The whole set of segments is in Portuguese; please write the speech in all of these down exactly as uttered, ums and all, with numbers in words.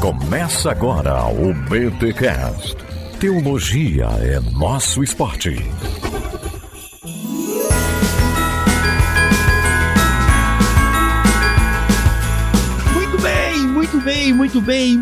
Começa agora o BTCast. Teologia é nosso esporte. Muito bem, muito bem, muito bem,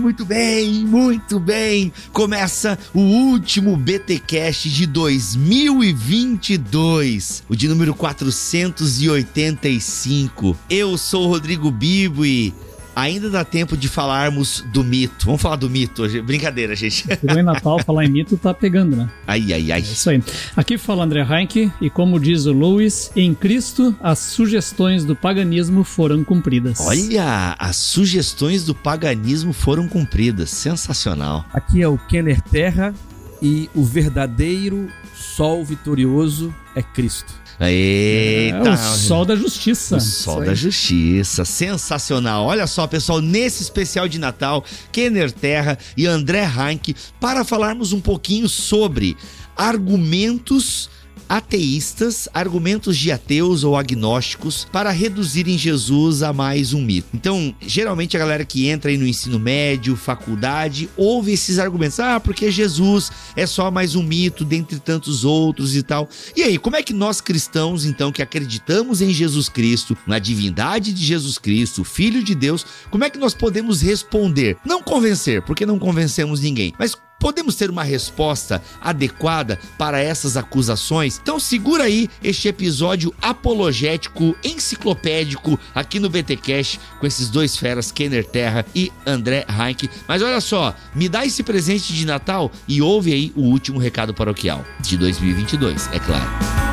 muito bem, muito bem. Começa o último BTcast de dois mil e vinte e dois, o de número quatrocentos e oitenta e cinco. Eu sou o Rodrigo Bibo e ainda dá tempo de falarmos do mito. Vamos falar do mito hoje. Brincadeira, gente. Chegou em Natal, falar em mito tá pegando, né? Ai, ai, ai. É isso aí. Aqui fala André Rank e, como diz o Lewis, em Cristo as sugestões do paganismo foram cumpridas. Olha, as sugestões do paganismo foram cumpridas. Sensacional. Aqui é o Kenner Terra e o verdadeiro sol vitorioso é Cristo. Eita, é, o sol da justiça. O sol da justiça, sensacional. Olha só, pessoal, nesse especial de Natal, Kenner Terra e André Heinck, para falarmos um pouquinho sobre argumentos ateístas, argumentos de ateus ou agnósticos para reduzirem Jesus a mais um mito. Então, geralmente a galera que entra aí no ensino médio, faculdade, ouve esses argumentos. Ah, porque Jesus é só mais um mito dentre tantos outros e tal. E aí, como é que nós cristãos, então, que acreditamos em Jesus Cristo, na divindade de Jesus Cristo, Filho de Deus, como é que nós podemos responder? Não convencer, porque não convencemos ninguém, mas podemos ter uma resposta adequada para essas acusações? Então segura aí este episódio apologético, enciclopédico, aqui no BTcast, com esses dois feras, Kenner Terra e André Heinck. Mas olha só, me dá esse presente de Natal e ouve aí o último recado paroquial de dois mil e vinte e dois, é claro.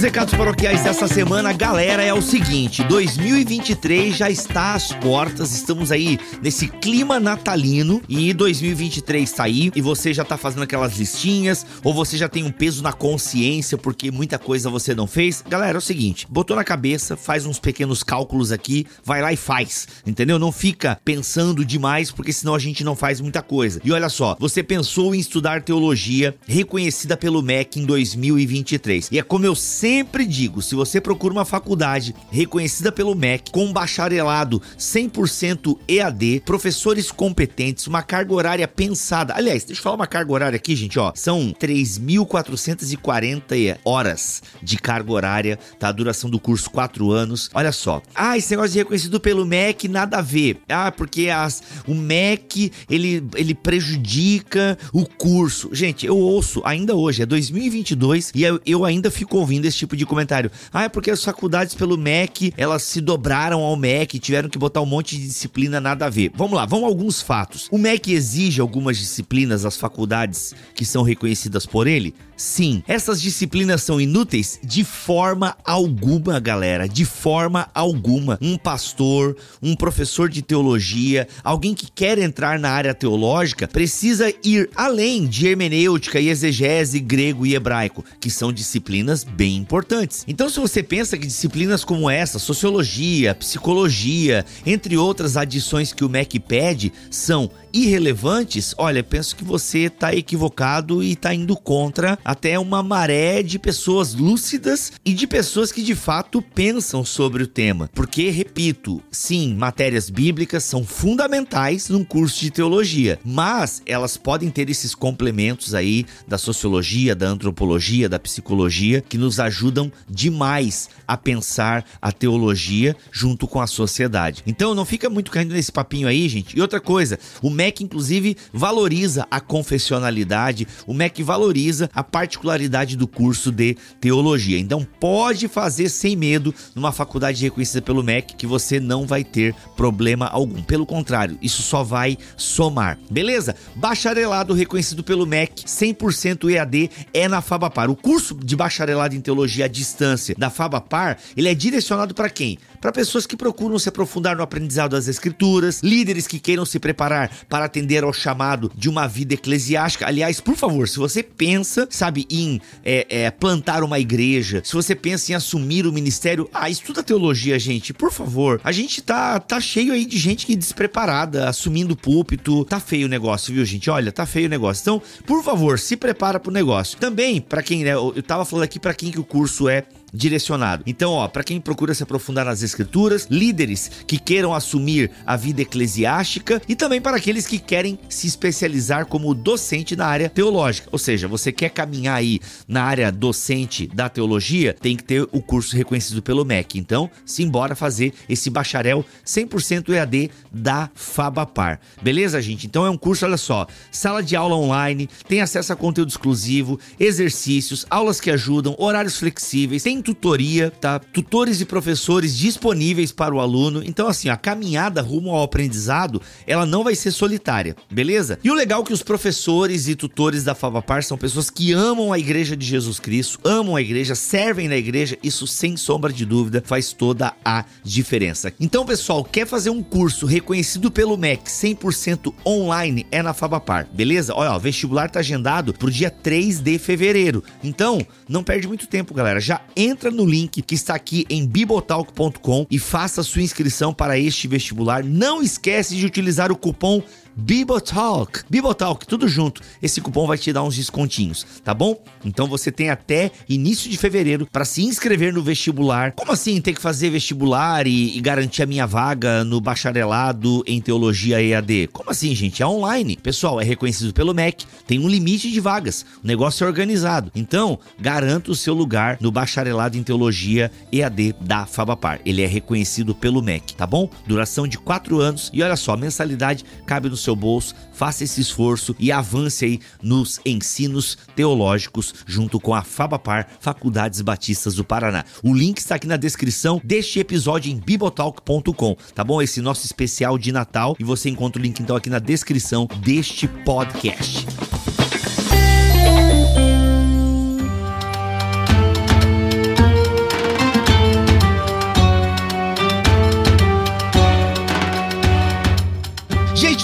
Recados paroquiais dessa semana, galera, é o seguinte: dois mil e vinte e três já está às portas, estamos aí nesse clima natalino e dois mil e vinte e três tá aí e você já tá fazendo aquelas listinhas ou você já tem um peso na consciência porque muita coisa você não fez. Galera, é o seguinte, botou na cabeça, faz uns pequenos cálculos aqui, vai lá e faz, entendeu? Não fica pensando demais porque senão a gente não faz muita coisa. E olha só, você pensou em estudar teologia reconhecida pelo M E C em dois mil e vinte e três e é como eu sempre Sempre digo, se você procura uma faculdade reconhecida pelo M E C, com bacharelado cem por cento E A D, professores competentes, uma carga horária pensada. Aliás, deixa eu falar uma carga horária aqui, gente, ó. São três mil quatrocentas e quarenta horas de carga horária, tá? A duração do curso, quatro anos. Olha só. Ah, esse negócio de reconhecido pelo M E C, nada a ver. Ah, porque as, o M E C, ele, ele prejudica o curso. Gente, eu ouço ainda hoje, é dois mil e vinte e dois, e eu, eu ainda fico ouvindo esse tipo de comentário. Ah, é porque as faculdades pelo M E C, elas se dobraram ao M E C, tiveram que botar um monte de disciplina, nada a ver. Vamos lá, vamos a alguns fatos. O M E C exige algumas disciplinas às faculdades que são reconhecidas por ele? Sim. Essas disciplinas são inúteis? De forma alguma, galera. De forma alguma. Um pastor, um professor de teologia, alguém que quer entrar na área teológica, precisa ir além de hermenêutica e exegese, grego e hebraico, que são disciplinas bem importantes. Importantes. Então, se você pensa que disciplinas como essa, sociologia, psicologia, entre outras adições que o M E C pede, são irrelevantes, olha, penso que você está equivocado e está indo contra até uma maré de pessoas lúcidas e de pessoas que de fato pensam sobre o tema. Porque, repito, sim, matérias bíblicas são fundamentais num curso de teologia, mas elas podem ter esses complementos aí da sociologia, da antropologia, da psicologia, que nos ajudam ajudam demais a pensar a teologia junto com a sociedade. Então não fica muito caindo nesse papinho aí, gente. E outra coisa, o M E C inclusive valoriza a confessionalidade, o M E C valoriza a particularidade do curso de teologia. Então pode fazer sem medo numa faculdade reconhecida pelo M E C que você não vai ter problema algum. Pelo contrário, isso só vai somar. Beleza? Bacharelado reconhecido pelo M E C, cem por cento E A D, é na FABAPAR. O curso de bacharelado em teologia à distância da FABAPAR, ele é direcionado para quem? para pessoas que procuram se aprofundar no aprendizado das escrituras, líderes que queiram se preparar para atender ao chamado de uma vida eclesiástica. Aliás, por favor, se você pensa, sabe, em é, é, plantar uma igreja, se você pensa em assumir o ministério, ah, estuda teologia, gente, por favor. A gente tá, tá cheio aí de gente que despreparada, assumindo púlpito. Tá feio o negócio, viu, gente? Olha, tá feio o negócio. Então, por favor, se prepara pro negócio. Também, pra quem, né, eu tava falando aqui pra quem que o curso é direcionado. Então, ó, pra quem procura se aprofundar nas escrituras, líderes que queiram assumir a vida eclesiástica e também para aqueles que querem se especializar como docente na área teológica. Ou seja, você quer caminhar aí na área docente da teologia, tem que ter o curso reconhecido pelo M E C. Então, simbora fazer esse bacharel cem por cento E A D da FABAPAR. Beleza, gente? Então é um curso, olha só, sala de aula online, tem acesso a conteúdo exclusivo, exercícios, aulas que ajudam, horários flexíveis, tem tutoria, tá? Tutores e professores disponíveis para o aluno. Então, assim, a caminhada rumo ao aprendizado, ela não vai ser solitária, beleza? E o legal é que os professores e tutores da FABAPAR são pessoas que amam a Igreja de Jesus Cristo, amam a igreja, servem na igreja. Isso, sem sombra de dúvida, faz toda a diferença. Então, pessoal, quer fazer um curso reconhecido pelo M E C cem por cento online? É na FABAPAR, beleza? Olha, o vestibular tá agendado pro dia três de fevereiro. Então, não perde muito tempo, galera. Já entra no link que está aqui em bibotalk ponto com e faça sua inscrição para este vestibular. Não esquece de utilizar o cupom BIBOTALK, BIBOTALK, tudo junto. Esse cupom vai te dar uns descontinhos, tá bom? Então você tem até início de fevereiro para se inscrever no vestibular. Como assim tem que fazer vestibular e, e garantir a minha vaga no bacharelado em teologia E A D? Como assim, gente? É online. Pessoal, é reconhecido pelo M E C, tem um limite de vagas, o negócio é organizado. Então, garanta o seu lugar no bacharelado em teologia E A D da FABAPAR. Ele é reconhecido pelo M E C, tá bom? Duração de quatro anos e olha só, a mensalidade cabe no seu bolso. Faça esse esforço e avance aí nos ensinos teológicos junto com a FABAPAR, Faculdades Batistas do Paraná. O link está aqui na descrição deste episódio em bibotalk ponto com, tá bom? Esse nosso especial de Natal, e você encontra o link então aqui na descrição deste podcast.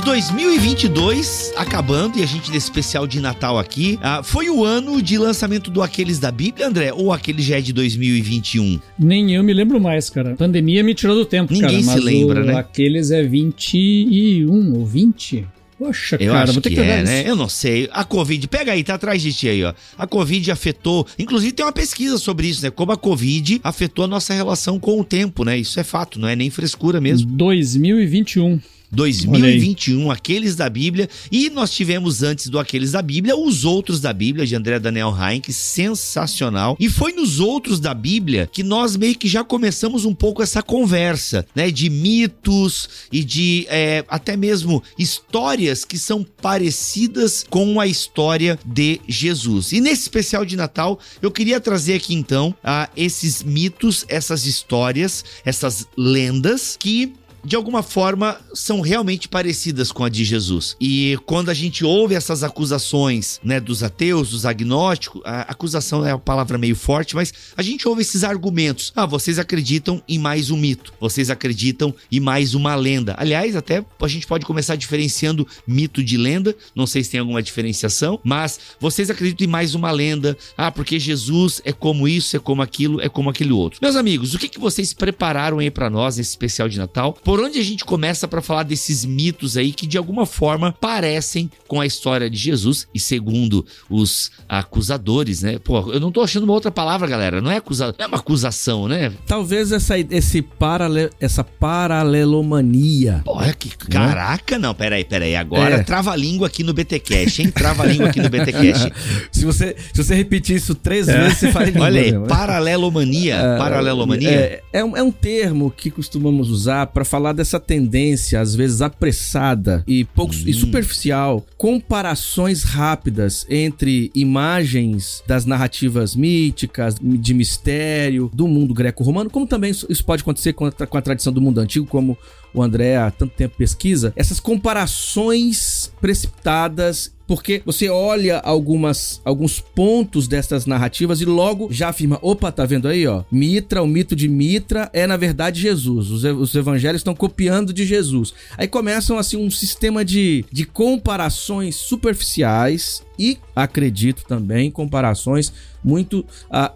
dois mil e vinte e dois acabando, e a gente nesse especial de Natal aqui, ah, foi o ano de lançamento do Aqueles da Bíblia, André? Ou aquele já é de dois mil e vinte e um? Nem eu me lembro mais, cara. A pandemia me tirou do tempo. Ninguém, cara, se lembra, o, né? Aqueles é vinte e um ou vinte? Poxa, eu cara, acho vou ter que, que é, isso. Né? Eu não sei. A Covid, pega aí, tá atrás de ti aí, ó. A Covid afetou, inclusive tem uma pesquisa sobre isso, né? Como a Covid afetou a nossa relação com o tempo, né? Isso é fato, não é nem frescura mesmo. dois mil e vinte e um. dois mil e vinte e um, Aqueles da Bíblia, e nós tivemos antes do Aqueles da Bíblia Os Outros da Bíblia, de André Daniel Heinck, sensacional. E foi nos Outros da Bíblia que nós meio que já começamos um pouco essa conversa, né, de mitos e de é, até mesmo histórias que são parecidas com a história de Jesus. E nesse especial de Natal eu queria trazer aqui então a esses mitos, essas histórias, essas lendas que de alguma forma são realmente parecidas com a de Jesus. E quando a gente ouve essas acusações, né, dos ateus, dos agnósticos, a acusação é uma palavra meio forte, mas a gente ouve esses argumentos. Ah, vocês acreditam em mais um mito, vocês acreditam em mais uma lenda. Aliás, até a gente pode começar diferenciando mito de lenda, não sei se tem alguma diferenciação, mas vocês acreditam em mais uma lenda. Ah, porque Jesus é como isso, é como aquilo, é como aquele outro. Meus amigos, o que, que vocês prepararam aí pra nós nesse especial de Natal? Por onde a gente começa para falar desses mitos aí que de alguma forma parecem com a história de Jesus e segundo os acusadores, né? Pô, eu não tô achando uma outra palavra, galera. Não é acusado, não é uma acusação, né? Talvez essa, esse paralel, essa paralelomania. Porra, que caraca, não, peraí, peraí. Agora é. Trava-língua aqui no B T Cast, hein? Trava-língua aqui no B T Cast. se, você, se você repetir isso três é. vezes, você faz língua. Olha aí, mesmo. paralelomania. É, paralelomania. É, é, um, é um termo que costumamos usar para falar dessa tendência, às vezes apressada e, pouco, hum. e superficial, comparações rápidas entre imagens das narrativas míticas, de mistério, do mundo greco-romano, como também isso pode acontecer com a, com a tradição do mundo antigo, como o André há tanto tempo pesquisa, essas comparações precipitadas, porque você olha algumas, alguns pontos dessas narrativas e logo já afirma, opa, tá vendo aí, ó, Mitra, o mito de Mitra é na verdade Jesus, os, os evangelhos estão copiando de Jesus. Aí começam assim um sistema de, de comparações superficiais e, acredito também, comparações muito uh,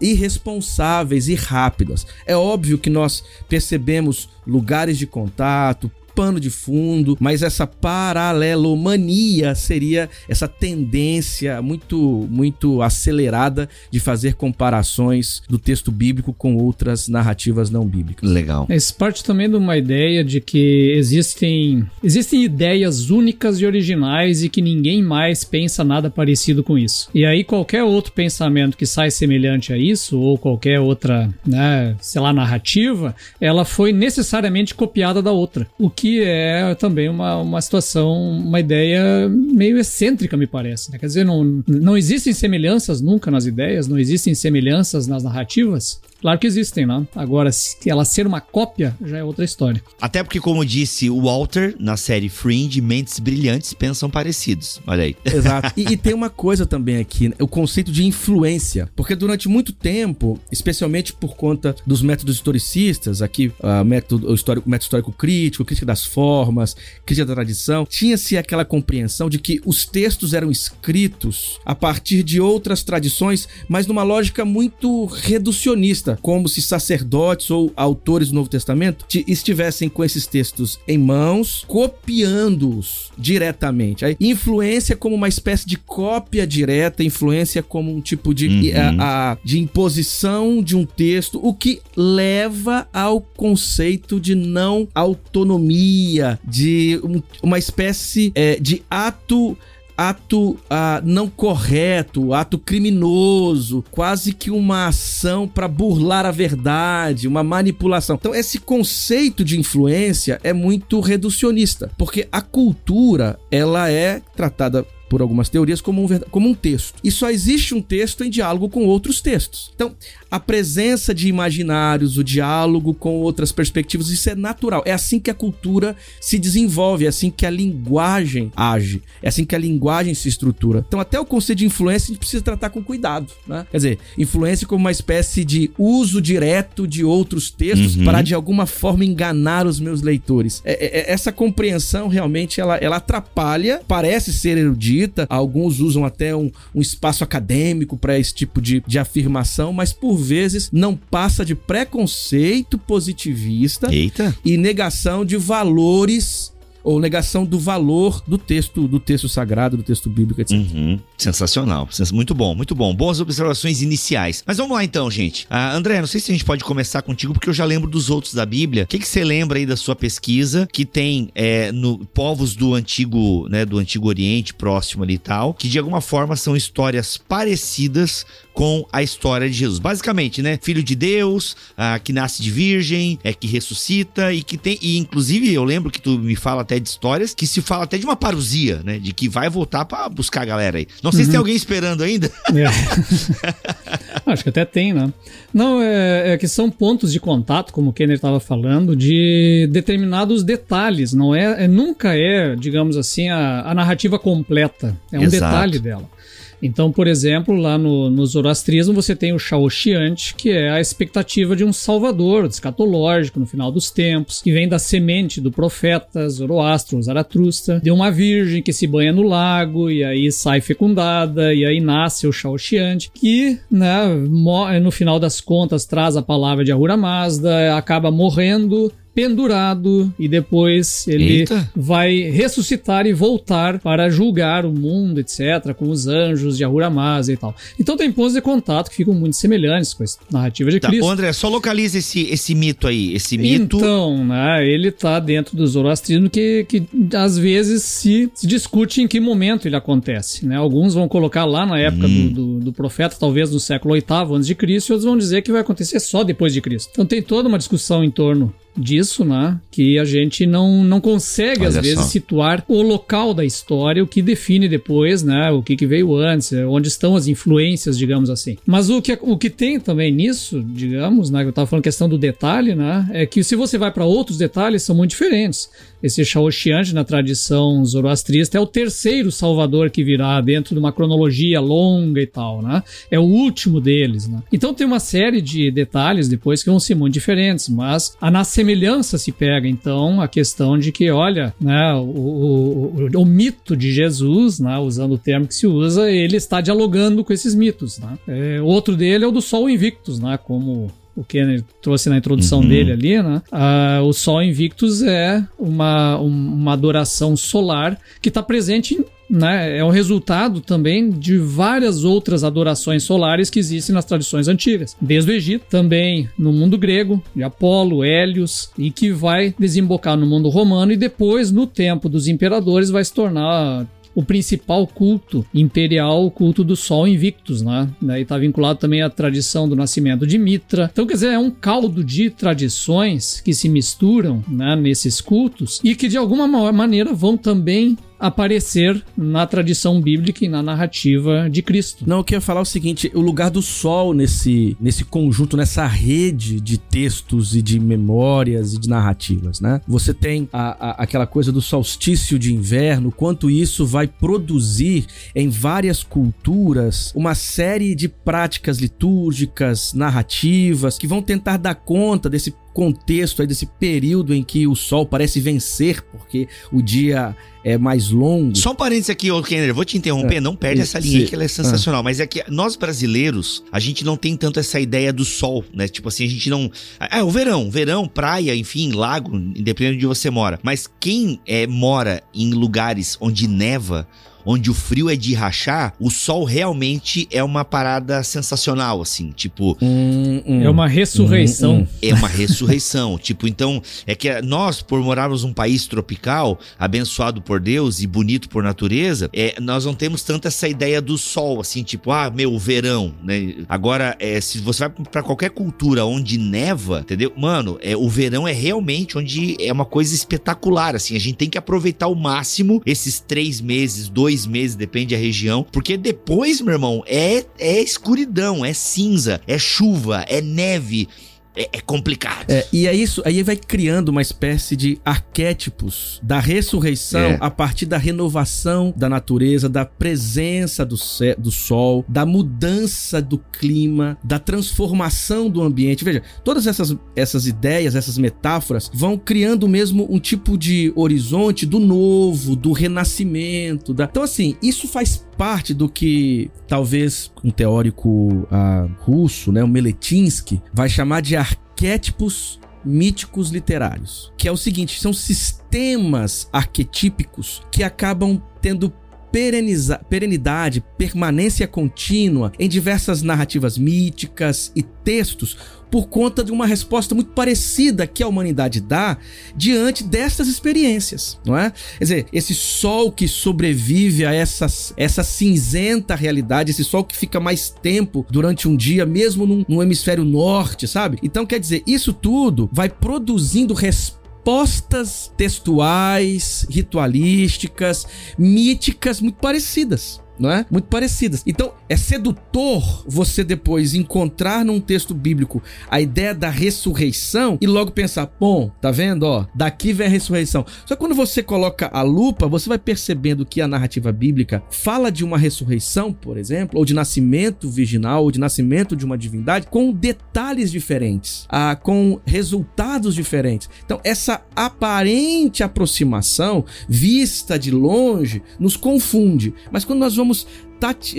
irresponsáveis e rápidas. É óbvio que nós percebemos lugares de contato, pano de fundo, mas essa paralelomania seria essa tendência muito, muito acelerada de fazer comparações do texto bíblico com outras narrativas não bíblicas. Legal. Isso parte também de uma ideia de que existem, existem ideias únicas e originais e que ninguém mais pensa nada parecido com isso. E aí qualquer outro pensamento que sai semelhante a isso, ou qualquer outra, né, sei lá, narrativa, ela foi necessariamente copiada da outra. O que que é também uma, uma situação, uma ideia meio excêntrica, me parece, né? Quer dizer, não, não existem semelhanças nunca nas ideias, não existem semelhanças nas narrativas. Claro que existem, né? Agora, se ela ser uma cópia, já é outra história. Até porque, como disse o Walter, na série Fringe, mentes brilhantes pensam parecidos. Olha aí. Exato. E, e tem uma coisa também aqui, o conceito de influência. Porque durante muito tempo, especialmente por conta dos métodos historicistas, aqui uh, método, o histórico, método histórico crítico, crítica das formas, crítica da tradição, tinha-se aquela compreensão de que os textos eram escritos a partir de outras tradições, mas numa lógica muito reducionista, como se sacerdotes ou autores do Novo Testamento estivessem com esses textos em mãos, copiando-os diretamente. Aí, influência como uma espécie de cópia direta, influência como um tipo de, uhum. a, a, de imposição de um texto, o que leva ao conceito de não autonomia, de um, uma espécie é, de ato... ato ah, não correto, ato criminoso, quase que uma ação para burlar a verdade, uma manipulação. Então esse conceito de influência é muito reducionista, porque a cultura, ela é tratada por algumas teorias como um, como um texto. E só existe um texto em diálogo com outros textos. Então, a presença de imaginários, o diálogo com outras perspectivas, isso é natural. É assim que a cultura se desenvolve, é assim que a linguagem age, é assim que a linguagem se estrutura. Então, até o conceito de influência a gente precisa tratar com cuidado, né? Quer dizer, influência como uma espécie de uso direto de outros textos, uhum, para de alguma forma enganar os meus leitores. É, é, essa compreensão realmente, ela, ela atrapalha, parece ser erudita. Alguns usam até um, um espaço acadêmico para esse tipo de, de afirmação, mas por vezes não passa de preconceito positivista. Eita. E negação de valores, ou negação do valor do texto, do texto sagrado, do texto bíblico, etcétera. Uhum. Sensacional. Muito bom, muito bom. Boas observações iniciais. Mas vamos lá então, gente. Ah, André, não sei se a gente pode começar contigo, porque eu já lembro dos outros da Bíblia. O que, que você lembra aí da sua pesquisa, que tem é, no, povos do antigo, né, do Antigo Oriente, próximo ali e tal, que de alguma forma são histórias parecidas com a história de Jesus. Basicamente, né? Filho de Deus, ah, que nasce de virgem, é, que ressuscita e que tem... E inclusive, eu lembro que tu me fala até de histórias que se fala até de uma parousia, né? De que vai voltar pra buscar a galera aí. Não sei, uhum, se tem alguém esperando ainda. É. Acho que até tem, né? Não, é, é que são pontos de contato, como o Kenner estava falando, de determinados detalhes. Não é, é nunca é, digamos assim, a, a narrativa completa. É um, exato, detalhe dela. Então, por exemplo, lá no, no Zoroastrismo você tem o Saoshyant, que é a expectativa de um salvador escatológico no final dos tempos, que vem da semente do profeta Zoroastro, Zaratustra, de uma virgem que se banha no lago e aí sai fecundada e aí nasce o Saoshyant, que, né, no final das contas traz a palavra de Ahura Mazda, acaba morrendo pendurado e depois ele, eita, vai ressuscitar e voltar para julgar o mundo, etcétera, com os anjos de Ahura Mazda e tal. Então tem pontos de contato que ficam muito semelhantes com a narrativa de tá, Cristo. André, só localiza esse, esse mito aí, esse mito... Então, né, ele está dentro do zoroastrismo que, que às vezes se, se discute em que momento ele acontece, né? Alguns vão colocar lá na época hum. do, do, do profeta, talvez no século oitavo antes de Cristo, e outros vão dizer que vai acontecer só depois de Cristo. Então tem toda uma discussão em torno disso, né? Que a gente não, não consegue, Olha às só. vezes, situar o local da história, o que define depois, né? O que, que veio antes, onde estão as influências, digamos assim. Mas o que, o que tem também nisso, digamos, né? Eu estava falando questão do detalhe, né? É que se você vai para outros detalhes, são muito diferentes. Esse Saoshyant, na tradição zoroastrista, é o terceiro salvador que virá dentro de uma cronologia longa e tal, né? É o último deles, né? Então tem uma série de detalhes depois que vão ser muito diferentes, mas a nascente semelhança se pega, então, a questão de que, olha, né, o, o, o, o mito de Jesus, né, usando o termo que se usa, ele está dialogando com esses mitos. Né? É, outro dele é o do Sol Invictus, né, como o Kenner trouxe na introdução uhum. dele ali, né? Ah, o Sol Invictus é uma, uma adoração solar que está presente em, né, é um resultado também de várias outras adorações solares que existem nas tradições antigas, desde o Egito, também no mundo grego, de Apolo, Hélios, e que vai desembocar no mundo romano e depois, no tempo dos imperadores, vai se tornar o principal culto imperial, o culto do Sol Invictus, né? Daí tá vinculado também à tradição do nascimento de Mitra. Então, quer dizer, é um caldo de tradições que se misturam, né, nesses cultos e que, de alguma maneira, vão também aparecer na tradição bíblica e na narrativa de Cristo. Não, eu queria falar o seguinte, o lugar do sol nesse, nesse conjunto, nessa rede de textos e de memórias e de narrativas, né? Você tem a, a, aquela coisa do solstício de inverno, quanto isso vai produzir em várias culturas uma série de práticas litúrgicas, narrativas, que vão tentar dar conta desse contexto aí, desse período em que o sol parece vencer, porque o dia é mais longo. Só um parênteses aqui, Kenner, vou te interromper, ah, não perde essa linha, sim, que ela é sensacional, ah. mas é que nós brasileiros, a gente não tem tanto essa ideia do sol, né, tipo assim, a gente não... Ah, o verão, verão, praia, enfim, lago, independente de onde você mora, mas quem é, mora em lugares onde neva, onde o frio é de rachar, o sol realmente é uma parada sensacional, assim, tipo... Hum, hum, é uma ressurreição. Hum, hum. É uma ressurreição, tipo, então, é que nós, por morarmos num país tropical, abençoado por Deus e bonito por natureza, é, nós não temos tanto essa ideia do sol, assim, tipo, ah, meu, verão, né? Agora, é, se você vai pra qualquer cultura onde neva, entendeu? Mano, é, o verão é realmente onde é uma coisa espetacular, assim, a gente tem que aproveitar ao máximo esses três meses, dois meses, depende da região, porque depois, meu irmão, é, é escuridão, é cinza, é chuva, é neve, é, é complicado. É, e é isso, aí vai criando uma espécie de arquétipos da ressurreição é. a partir da renovação da natureza, da presença do, ce- do sol, da mudança do clima, da transformação do ambiente. Veja, todas essas, essas ideias, essas metáforas vão criando mesmo um tipo de horizonte do novo, do renascimento. Da... Então, assim, isso faz parte do que talvez um teórico ah, russo, né, o Meletinsky, vai chamar de arquétipos míticos literários, que é o seguinte, são sistemas arquetípicos que acabam tendo pereniza- perenidade, permanência contínua em diversas narrativas míticas e textos, por conta de uma resposta muito parecida que a humanidade dá diante dessas experiências, não é? Quer dizer, esse sol que sobrevive a essas, essa cinzenta realidade, esse sol que fica mais tempo durante um dia, mesmo num, num hemisfério norte, sabe? Então, quer dizer, isso tudo vai produzindo respostas Postas textuais, ritualísticas, míticas, muito parecidas, não é? Muito parecidas. Então, é sedutor você depois encontrar num texto bíblico a ideia da ressurreição e logo pensar, bom, tá vendo? Ó, daqui vem a ressurreição. Só que quando você coloca a lupa, você vai percebendo que a narrativa bíblica fala de uma ressurreição, por exemplo, ou de nascimento virginal, ou de nascimento de uma divindade, com detalhes diferentes, ah, com resultados diferentes. Então, essa aparente aproximação, vista de longe, nos confunde. Mas quando nós vamos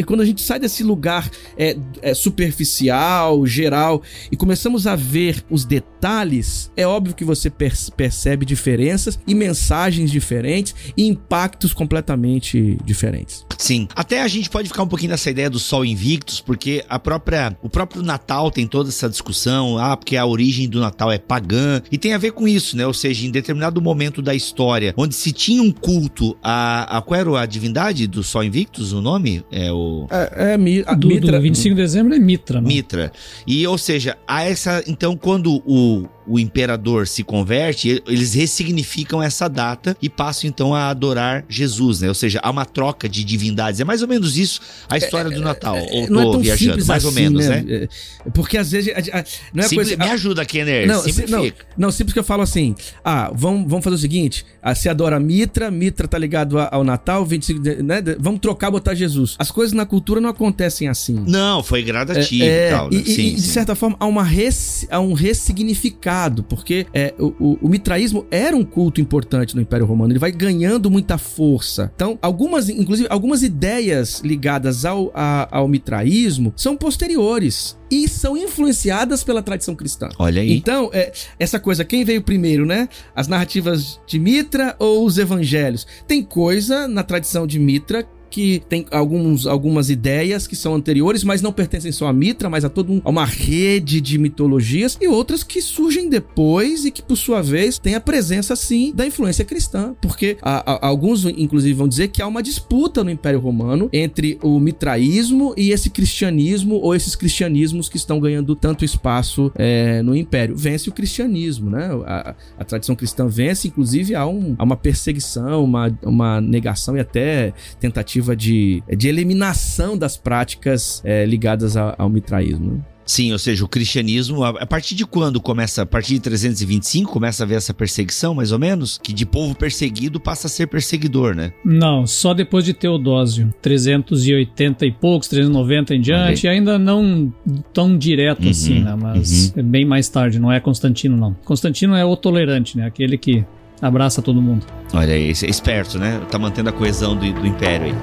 quando a gente sai desse lugar é, é, superficial, geral, e começamos a ver os detalhes, é óbvio que você per- percebe diferenças e mensagens diferentes e impactos completamente diferentes. Sim, até a gente pode ficar um pouquinho nessa ideia do Sol Invictus, porque a própria, o próprio Natal tem toda essa discussão, ah, porque a origem do Natal é pagã, e tem a ver com isso, né? Ou seja, em determinado momento da história, onde se tinha um culto a, a qual era a divindade do Sol Invictus, o nome? É o... É, é Mi, a, do, Mitra. Do vinte e cinco de dezembro é Mitra, né? Mitra. E, ou seja, a essa, então, quando o o imperador se converte, eles ressignificam essa data e passam então a adorar Jesus, né? Ou seja, há uma troca de divindades. É mais ou menos isso a história é, do Natal. É, ou não tô é tão viajando, mais assim, ou menos, né? né? Porque às vezes... A, a, não é simples, coisa, me a, ajuda, Kenner. Não, sim, não, não, simples que eu falo assim, ah, vamos, vamos fazer o seguinte, ah, você adora Mitra, Mitra tá ligado ao Natal, vinte e cinco de, né? Vamos trocar, botar Jesus. As coisas na cultura não acontecem assim. Não, foi gradativo é, e tal. Né? E, sim, e sim. de certa forma, há, uma res, há um ressignificado, porque é, o, o, o mitraísmo era um culto importante no Império Romano, ele vai ganhando muita força. Então, algumas, inclusive, algumas ideias ligadas ao, a, ao mitraísmo são posteriores e são influenciadas pela tradição cristã. Olha aí. Então, é, essa coisa, quem veio primeiro, né? As narrativas de Mitra ou os evangelhos? Tem coisa na tradição de Mitra que tem alguns, algumas ideias que são anteriores, mas não pertencem só a Mitra, mas a toda um, a uma rede de mitologias, e outras que surgem depois e que, por sua vez, tem a presença, sim, da influência cristã. Porque a, a, alguns, inclusive, vão dizer que há uma disputa no Império Romano entre o mitraísmo e esse cristianismo, ou esses cristianismos que estão ganhando tanto espaço é, no Império. Vence o cristianismo, né? A, a tradição cristã vence, inclusive, há, um, há uma perseguição, uma, uma negação e até tentativa De, de eliminação das práticas é, ligadas ao, ao mitraísmo, né? Sim, ou seja, o cristianismo, a partir de quando começa, a partir de trezentos e vinte e cinco, começa a haver essa perseguição, mais ou menos? Que de povo perseguido passa a ser perseguidor, né? Não, só depois de Teodósio, trezentos e oitenta e poucos, trezentos e noventa em diante, okay. Ainda não tão direto uhum, assim, né? Mas uhum. é bem mais tarde, não é Constantino, não. Constantino é o tolerante, né? Aquele que abraça todo mundo. Olha aí, é esperto, né? Tá mantendo a coesão do, do império aí.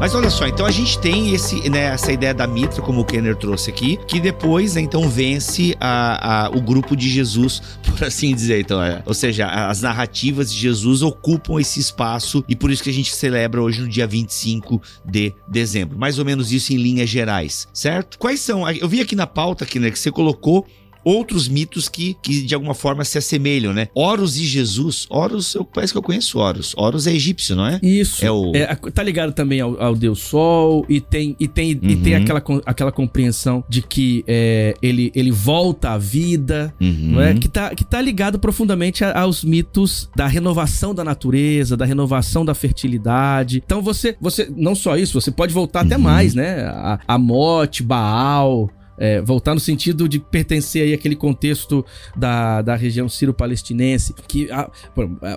Mas olha só, então a gente tem esse, né, essa ideia da Mitra, como o Kenner trouxe aqui, que depois, né, então, vence a, a, o grupo de Jesus, por assim dizer. Então, é, ou seja, as narrativas de Jesus ocupam esse espaço e por isso que a gente celebra hoje no dia vinte e cinco de dezembro. Mais ou menos isso em linhas gerais, certo? Quais são? Eu vi aqui na pauta, Kenner, que você colocou outros mitos que, que de alguma forma se assemelham, né? Horus e Jesus. Horus, eu, parece que eu conheço Horus. Horus é egípcio, não é? Isso. É o... é, tá ligado também ao, ao Deus Sol e tem, e tem, uhum. e tem aquela, aquela compreensão de que é, ele, ele volta à vida, uhum. não é? Que tá, que tá ligado profundamente a, aos mitos da renovação da natureza, da renovação da fertilidade. Então você, você não só isso, você pode voltar uhum. até mais, né? A, a Mote, Baal... É, voltar no sentido de pertencer aí àquele contexto da, da região sírio-palestinense, que a,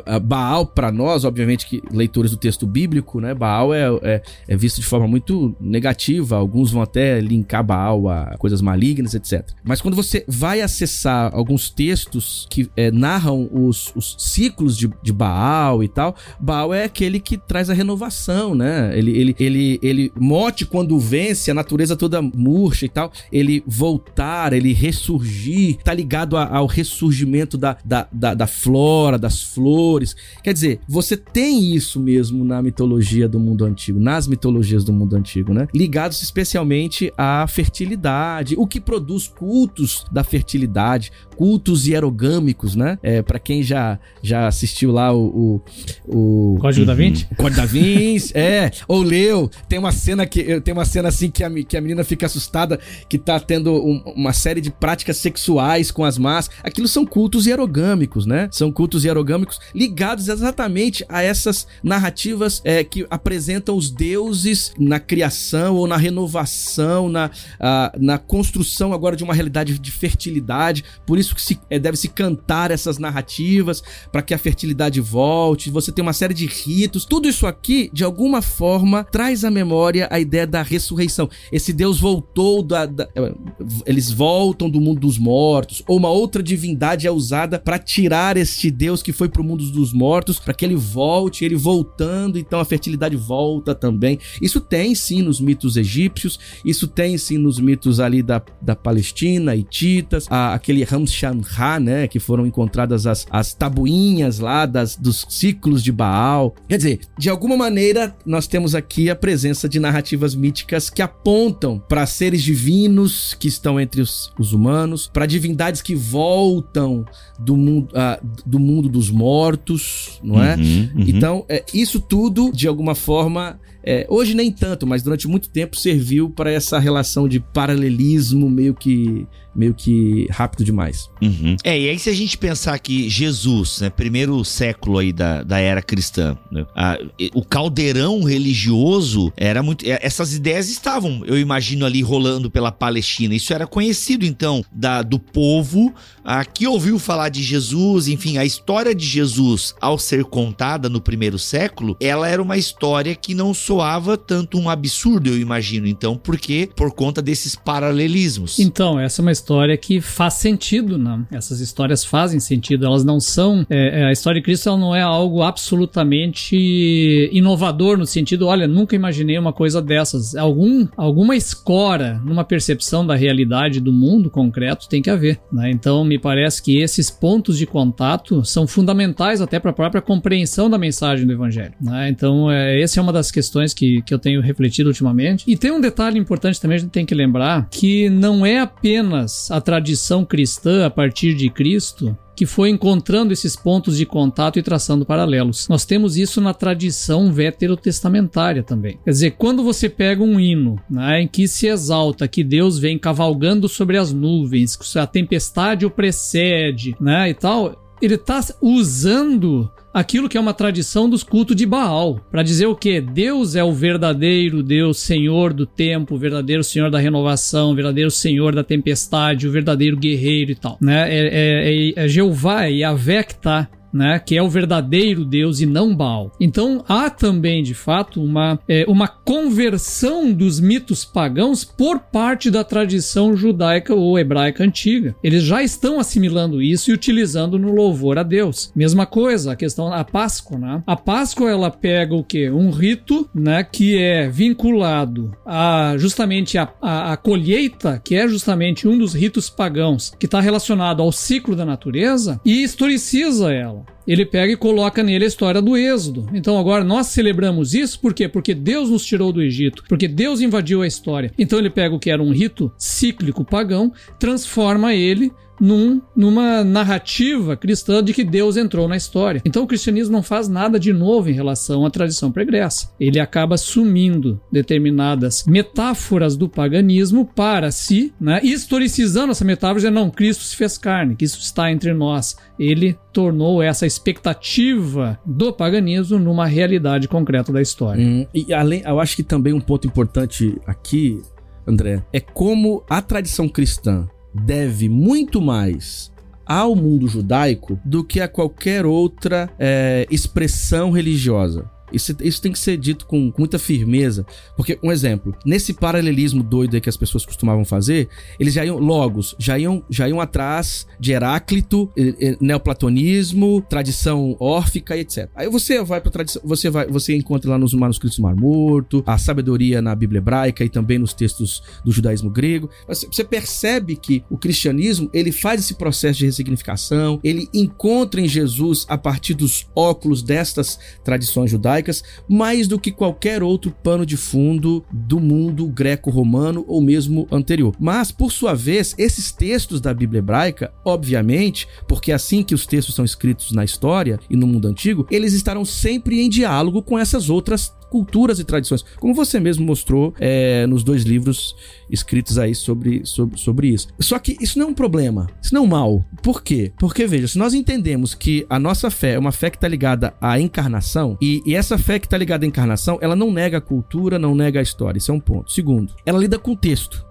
a Baal, para nós, obviamente, que leitores do texto bíblico, né, Baal é, é, é visto de forma muito negativa, alguns vão até linkar Baal a coisas malignas, etcétera. Mas quando você vai acessar alguns textos que é, narram os, os ciclos de, de Baal e tal, Baal é aquele que traz a renovação, né? Ele, ele, ele, ele Mote, quando vence, a natureza toda murcha e tal, ele voltar, ele ressurgir, tá ligado a, ao ressurgimento da, da, da, da flora, das flores. Quer dizer, você tem isso mesmo na mitologia do mundo antigo, nas mitologias do mundo antigo, né? Ligados especialmente à fertilidade, o que produz cultos da fertilidade, cultos hierogâmicos, né? É, pra quem já, já assistiu lá o... o, o Código da Vinci? O Código da Vinci, é. Ou leu, tem uma cena que, tem uma cena assim que a, que a menina fica assustada, que tá tendo um, uma série de práticas sexuais com as más. Aquilo são cultos hierogâmicos, né? São cultos hierogâmicos ligados exatamente a essas narrativas é, que apresentam os deuses na criação ou na renovação, na, a, na construção agora de uma realidade de fertilidade. Por isso que se, é, deve-se cantar essas narrativas para que a fertilidade volte. Você tem uma série de ritos. Tudo isso aqui, de alguma forma, traz à memória a ideia da ressurreição. Esse Deus voltou da, da eles voltam do mundo dos mortos, ou uma outra divindade é usada para tirar este Deus que foi pro mundo dos mortos, para que ele volte, ele voltando, então a fertilidade volta também. Isso tem sim nos mitos egípcios, isso tem sim nos mitos ali da, da Palestina, hititas, a, aquele Ras Shamra, né, que foram encontradas as, as tabuinhas lá das, dos ciclos de Baal. Quer dizer, de alguma maneira nós temos aqui a presença de narrativas míticas que apontam para seres divinos, deuses que estão entre os, os humanos, para divindades que voltam do mundo, ah, do mundo dos mortos, não é? Uhum, uhum. Então, é, isso tudo, de alguma forma, é, hoje nem tanto, mas durante muito tempo serviu para essa relação de paralelismo meio que, meio que rápido demais. Uhum. É, e aí se a gente pensar que Jesus, né, primeiro século aí da, da era cristã, né, a, o caldeirão religioso era muito... Essas ideias estavam, eu imagino, ali rolando pela Palestina. Isso era conhecido, então, da, do povo a, que ouviu falar de Jesus. Enfim, a história de Jesus, ao ser contada no primeiro século, ela era uma história que não soava tanto um absurdo, eu imagino, então, porque por conta desses paralelismos. Então, essa é uma história que faz sentido, né? Essas histórias fazem sentido, elas não são... É, a história de Cristo ela não é algo absolutamente inovador no sentido, olha, nunca imaginei uma coisa dessas. Algum, alguma escora numa percepção da realidade do mundo concreto tem que haver, né? Então, me parece que esses pontos de contato são fundamentais até para a própria compreensão da mensagem do Evangelho, né? Então, é, essa é uma das questões questões que, que eu tenho refletido ultimamente. E tem um detalhe importante também, a gente tem que lembrar, que não é apenas a tradição cristã a partir de Cristo que foi encontrando esses pontos de contato e traçando paralelos. Nós temos isso na tradição veterotestamentária também. Quer dizer, quando você pega um hino, né, em que se exalta que Deus vem cavalgando sobre as nuvens, que a tempestade o precede, né, e tal, ele está usando aquilo que é uma tradição dos cultos de Baal, para dizer o quê? Deus é o verdadeiro Deus, Senhor do tempo, o verdadeiro Senhor da renovação, o verdadeiro Senhor da tempestade, o verdadeiro guerreiro e tal, né? É, é, é Jeová, é Yahvé que tá, né, que é o verdadeiro Deus e não Baal. Então há também, de fato, uma, é, uma conversão dos mitos pagãos por parte da tradição judaica ou hebraica antiga. Eles já estão assimilando isso e utilizando no louvor a Deus. Mesma coisa, a questão da Páscoa, né? A Páscoa, ela pega o quê? Um rito, né, que é vinculado a, justamente a, a, a colheita, que é justamente um dos ritos pagãos, que está relacionado ao ciclo da natureza, e historiciza ela. Ele pega e coloca nele a história do Êxodo. Então agora nós celebramos isso, por quê? Porque Deus nos tirou do Egito, porque Deus invadiu a história. Então ele pega o que era um rito cíclico pagão, transforma ele Num, numa narrativa cristã de que Deus entrou na história. Então o cristianismo não faz nada de novo em relação à tradição pregressa. Ele acaba sumindo determinadas metáforas do paganismo para si, né, historicizando essa metáfora, dizendo, não, Cristo se fez carne, Cristo está entre nós. Ele tornou essa expectativa do paganismo numa realidade concreta da história. Hum, e além, eu acho que também um ponto importante aqui, André, é como a tradição cristã deve muito mais ao mundo judaico do que a qualquer outra é, expressão religiosa. Isso, isso tem que ser dito com muita firmeza, porque, um exemplo, nesse paralelismo doido aí que as pessoas costumavam fazer, eles já iam, logos, já iam, já iam atrás de Heráclito, neoplatonismo, tradição órfica e etcétera. Aí você vai pra tradição, você, vai, você encontra lá nos Manuscritos do Mar Morto, a sabedoria na Bíblia hebraica e também nos textos do judaísmo grego. Você percebe que o cristianismo, ele faz esse processo de ressignificação, ele encontra em Jesus, a partir dos óculos destas tradições judaicas, mais do que qualquer outro pano de fundo do mundo greco-romano ou mesmo anterior. Mas, por sua vez, esses textos da Bíblia hebraica, obviamente, porque assim que os textos são escritos na história e no mundo antigo, eles estarão sempre em diálogo com essas outras culturas e tradições, como você mesmo mostrou é, nos dois livros escritos aí sobre, sobre, sobre isso. Só que isso não é um problema, isso não é um mal. Por quê? Porque, veja, se nós entendemos que a nossa fé é uma fé que está ligada à encarnação, e, e essa fé que está ligada à encarnação, ela não nega a cultura, não nega a história, isso é um ponto. Segundo, ela lida com o texto.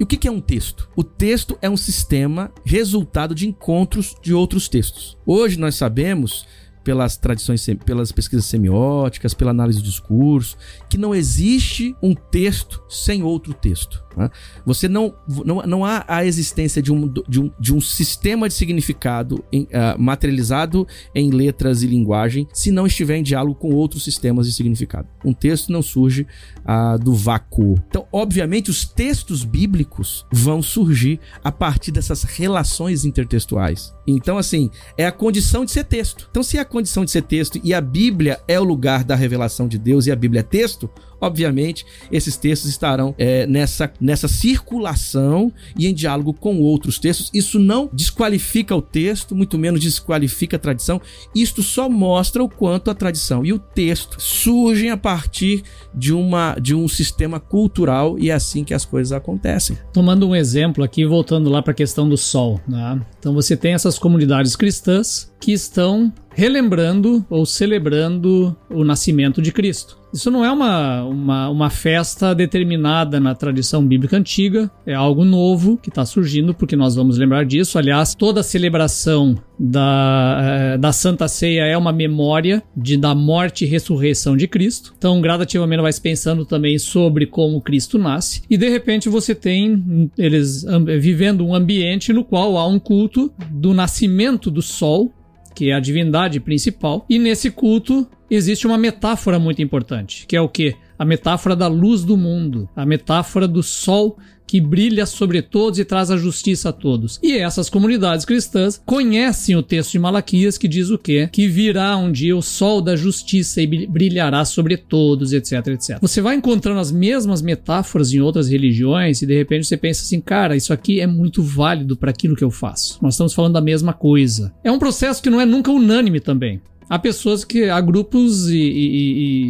E o que, que é um texto? O texto é um sistema resultado de encontros de outros textos. Hoje nós sabemos, pelas tradições, pelas pesquisas semióticas, pela análise do discurso, que não existe um texto sem outro texto. Né? Você não, não, não há a existência de um, de um, de um sistema de significado em, uh, materializado em letras e linguagem se não estiver em diálogo com outros sistemas de significado. Um texto não surge uh, do vácuo. Então, obviamente, os textos bíblicos vão surgir a partir dessas relações intertextuais. Então, assim, é a condição de ser texto. Então, se a condição de ser texto e a Bíblia é o lugar da revelação de Deus e a Bíblia é texto, obviamente, esses textos estarão é, nessa, nessa circulação e em diálogo com outros textos. Isso não desqualifica o texto, muito menos desqualifica a tradição. Isto só mostra o quanto a tradição e o texto surgem a partir de, uma, de um sistema cultural, e é assim que as coisas acontecem. Tomando um exemplo aqui, voltando lá para a questão do sol, né? Então você tem essas comunidades cristãs que estão relembrando ou celebrando o nascimento de Cristo. Isso não é uma, uma, uma festa determinada na tradição bíblica antiga, é algo novo que está surgindo, porque nós vamos lembrar disso. Aliás, toda celebração da, da Santa Ceia é uma memória de, da morte e ressurreição de Cristo. Então, gradativamente, vai se pensando também sobre como Cristo nasce. E, de repente, você tem eles vivendo um ambiente no qual há um culto do nascimento do sol, que é a divindade principal, e nesse culto existe uma metáfora muito importante, que é o quê? A metáfora da luz do mundo, a metáfora do sol que brilha sobre todos e traz a justiça a todos. E essas comunidades cristãs conhecem o texto de Malaquias, que diz o quê? Que virá um dia o sol da justiça e brilhará sobre todos, etc, et cetera. Você vai encontrando as mesmas metáforas em outras religiões e de repente você pensa assim, cara, isso aqui é muito válido para aquilo que eu faço. Nós estamos falando da mesma coisa. É um processo que não é nunca unânime também. Há pessoas que, há grupos e, e,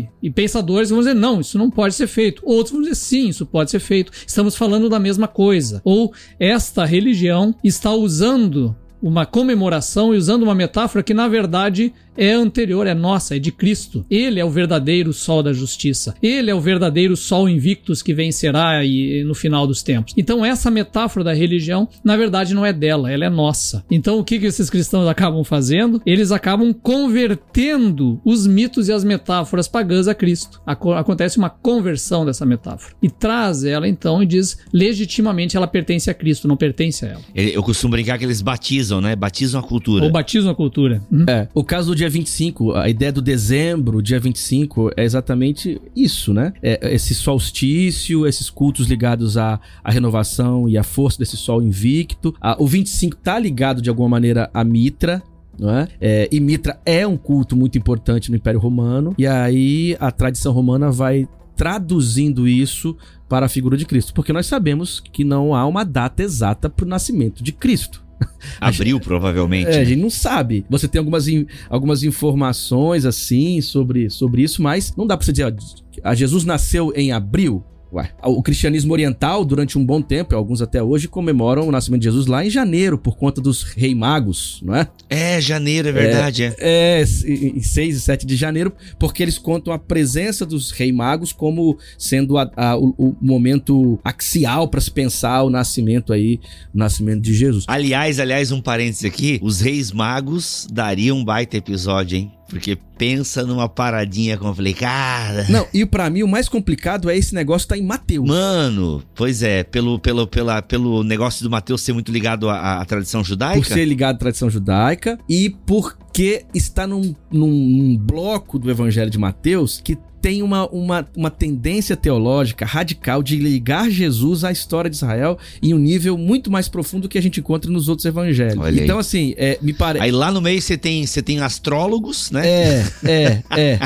e, e pensadores que vão dizer, não, isso não pode ser feito. Outros vão dizer, sim, isso pode ser feito. Estamos falando da mesma coisa. Ou esta religião está usando uma comemoração e usando uma metáfora que, na verdade, é anterior, é nossa, é de Cristo. Ele é o verdadeiro sol da justiça. Ele é o verdadeiro sol invictus que vencerá no final dos tempos. Então essa metáfora da religião, na verdade, não é dela, ela é nossa. Então o que esses cristãos acabam fazendo? Eles acabam convertendo os mitos e as metáforas pagãs a Cristo. Acontece uma conversão dessa metáfora. E traz ela, então, e diz, legitimamente ela pertence a Cristo, não pertence a ela. Eu costumo brincar que eles batizam, né? Batizam a cultura. Ou batizam a cultura. Uhum. É, o caso do dia vinte e cinco, a ideia do dezembro, dia vinte e cinco, é exatamente isso, né? É esse solstício, esses cultos ligados à, à renovação e à força desse sol invicto. A, o vinte e cinco tá ligado, de alguma maneira, a Mitra, não é? É, e Mitra é um culto muito importante no Império Romano. E aí a tradição romana vai traduzindo isso para a figura de Cristo. Porque nós sabemos que não há uma data exata para o nascimento de Cristo. Abril, gente, provavelmente. É, a gente não sabe. Você tem algumas, in, algumas informações assim sobre, sobre isso, mas não dá pra você dizer, ó, Jesus nasceu em abril. Ué, o cristianismo oriental, durante um bom tempo, alguns até hoje, comemoram o nascimento de Jesus lá em janeiro, por conta dos Reis Magos, não é? É, janeiro, é verdade. É, é. é seis e sete de janeiro, porque eles contam a presença dos Reis Magos como sendo a, a, o, o momento axial para se pensar o nascimento aí, o nascimento de Jesus. Aliás, aliás, um parênteses aqui, os Reis Magos dariam um baita episódio, hein? Porque pensa numa paradinha complicada. Não, e pra mim o mais complicado é esse negócio tá em Mateus. Mano, pois é, pelo, pelo, pela, pelo negócio do Mateus ser muito ligado à, à tradição judaica. Por ser ligado à tradição judaica e porque está num, num, num bloco do Evangelho de Mateus que tem uma, uma, uma tendência teológica radical de ligar Jesus à história de Israel em um nível muito mais profundo que a gente encontra nos outros evangelhos. Olha então, aí. assim, é, me parece... Aí lá no meio você tem, você tem astrólogos, né? É, é, é.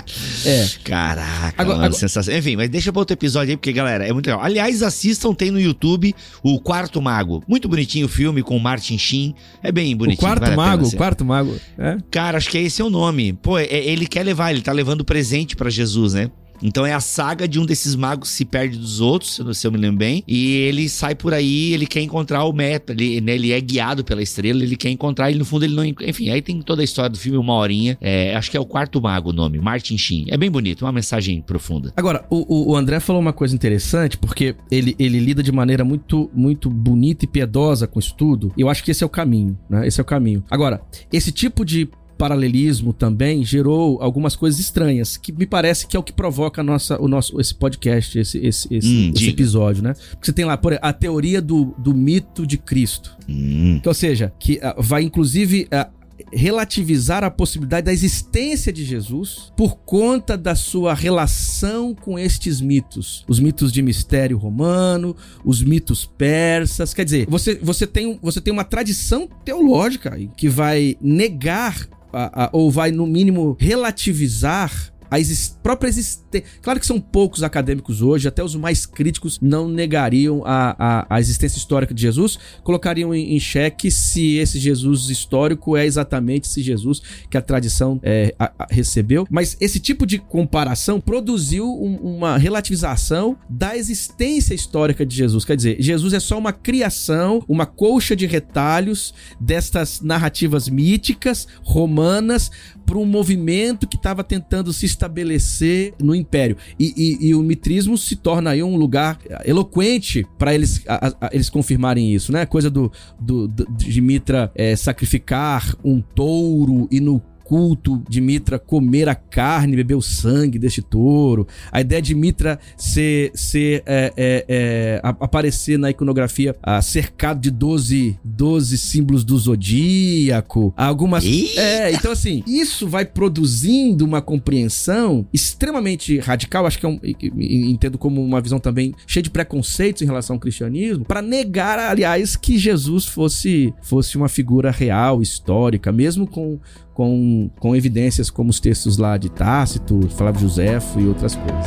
é. Caraca, agora, mano, agora... sensação. Enfim, mas deixa pra outro episódio aí, porque, galera, é muito legal. Aliás, assistam, tem no YouTube o Quarto Mago. Muito bonitinho o filme com o Martin Sheen. É bem bonitinho. O Quarto vale Mago, o Quarto Mago. É? Cara, acho que esse é o nome. Pô, é, ele quer levar, ele tá levando presente pra Jesus, né? Então é a saga de um desses magos que se perde dos outros, se eu me lembro bem. E ele sai por aí, ele quer encontrar o Meta, ele, né, ele é guiado pela estrela, ele quer encontrar, ele no fundo ele não... Enfim, aí tem toda a história do filme, uma horinha. É, acho que é o Quarto Mago o nome, Martin Sheen. É bem bonito, uma mensagem profunda. Agora, o, o André falou uma coisa interessante, porque ele, ele lida de maneira muito, muito bonita e piedosa com isso tudo. Eu acho que esse é o caminho, né? Esse é o caminho. Agora, esse tipo de... paralelismo também gerou algumas coisas estranhas, que me parece que é o que provoca a nossa, o nosso, esse podcast, esse, esse, esse, hum, esse episódio, né? Porque você tem lá, por exemplo, a teoria do, do mito de Cristo. Hum. Que, ou seja, que uh, vai inclusive... Uh, relativizar a possibilidade da existência de Jesus por conta da sua relação com estes mitos. Os mitos de mistério romano, os mitos persas. Quer dizer, você, você, tem, você tem uma tradição teológica que vai negar a, a, ou vai, no mínimo, relativizar a exist... própria existência. Claro que são poucos acadêmicos hoje, até os mais críticos não negariam a, a, a existência histórica de Jesus, colocariam em, em xeque se esse Jesus histórico é exatamente esse Jesus que a tradição é, a, a recebeu. Mas esse tipo de comparação produziu um, uma relativização da existência histórica de Jesus. Quer dizer, Jesus é só uma criação, uma colcha de retalhos destas narrativas míticas romanas para um movimento que estava tentando se estabelecer no Império. E, e, e o mitrismo se torna aí um lugar eloquente para eles, a, a, eles confirmarem isso, né? Coisa do, do, do, de Mitra é, sacrificar um touro e no culto de Mitra comer a carne, beber o sangue deste touro. A ideia de Mitra ser, ser, é, é, é, aparecer na iconografia ah, cercado de doze, doze símbolos do zodíaco. Algumas... É, então assim, isso vai produzindo uma compreensão extremamente radical, acho que é um, entendo como uma visão também cheia de preconceitos em relação ao cristianismo, para negar, aliás, que Jesus fosse, fosse uma figura real, histórica, mesmo com Com, com evidências como os textos lá de Tácito, Flávio Josefo e outras coisas.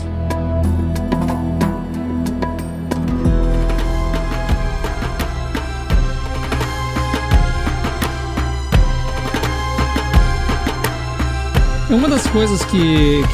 Uma das coisas que,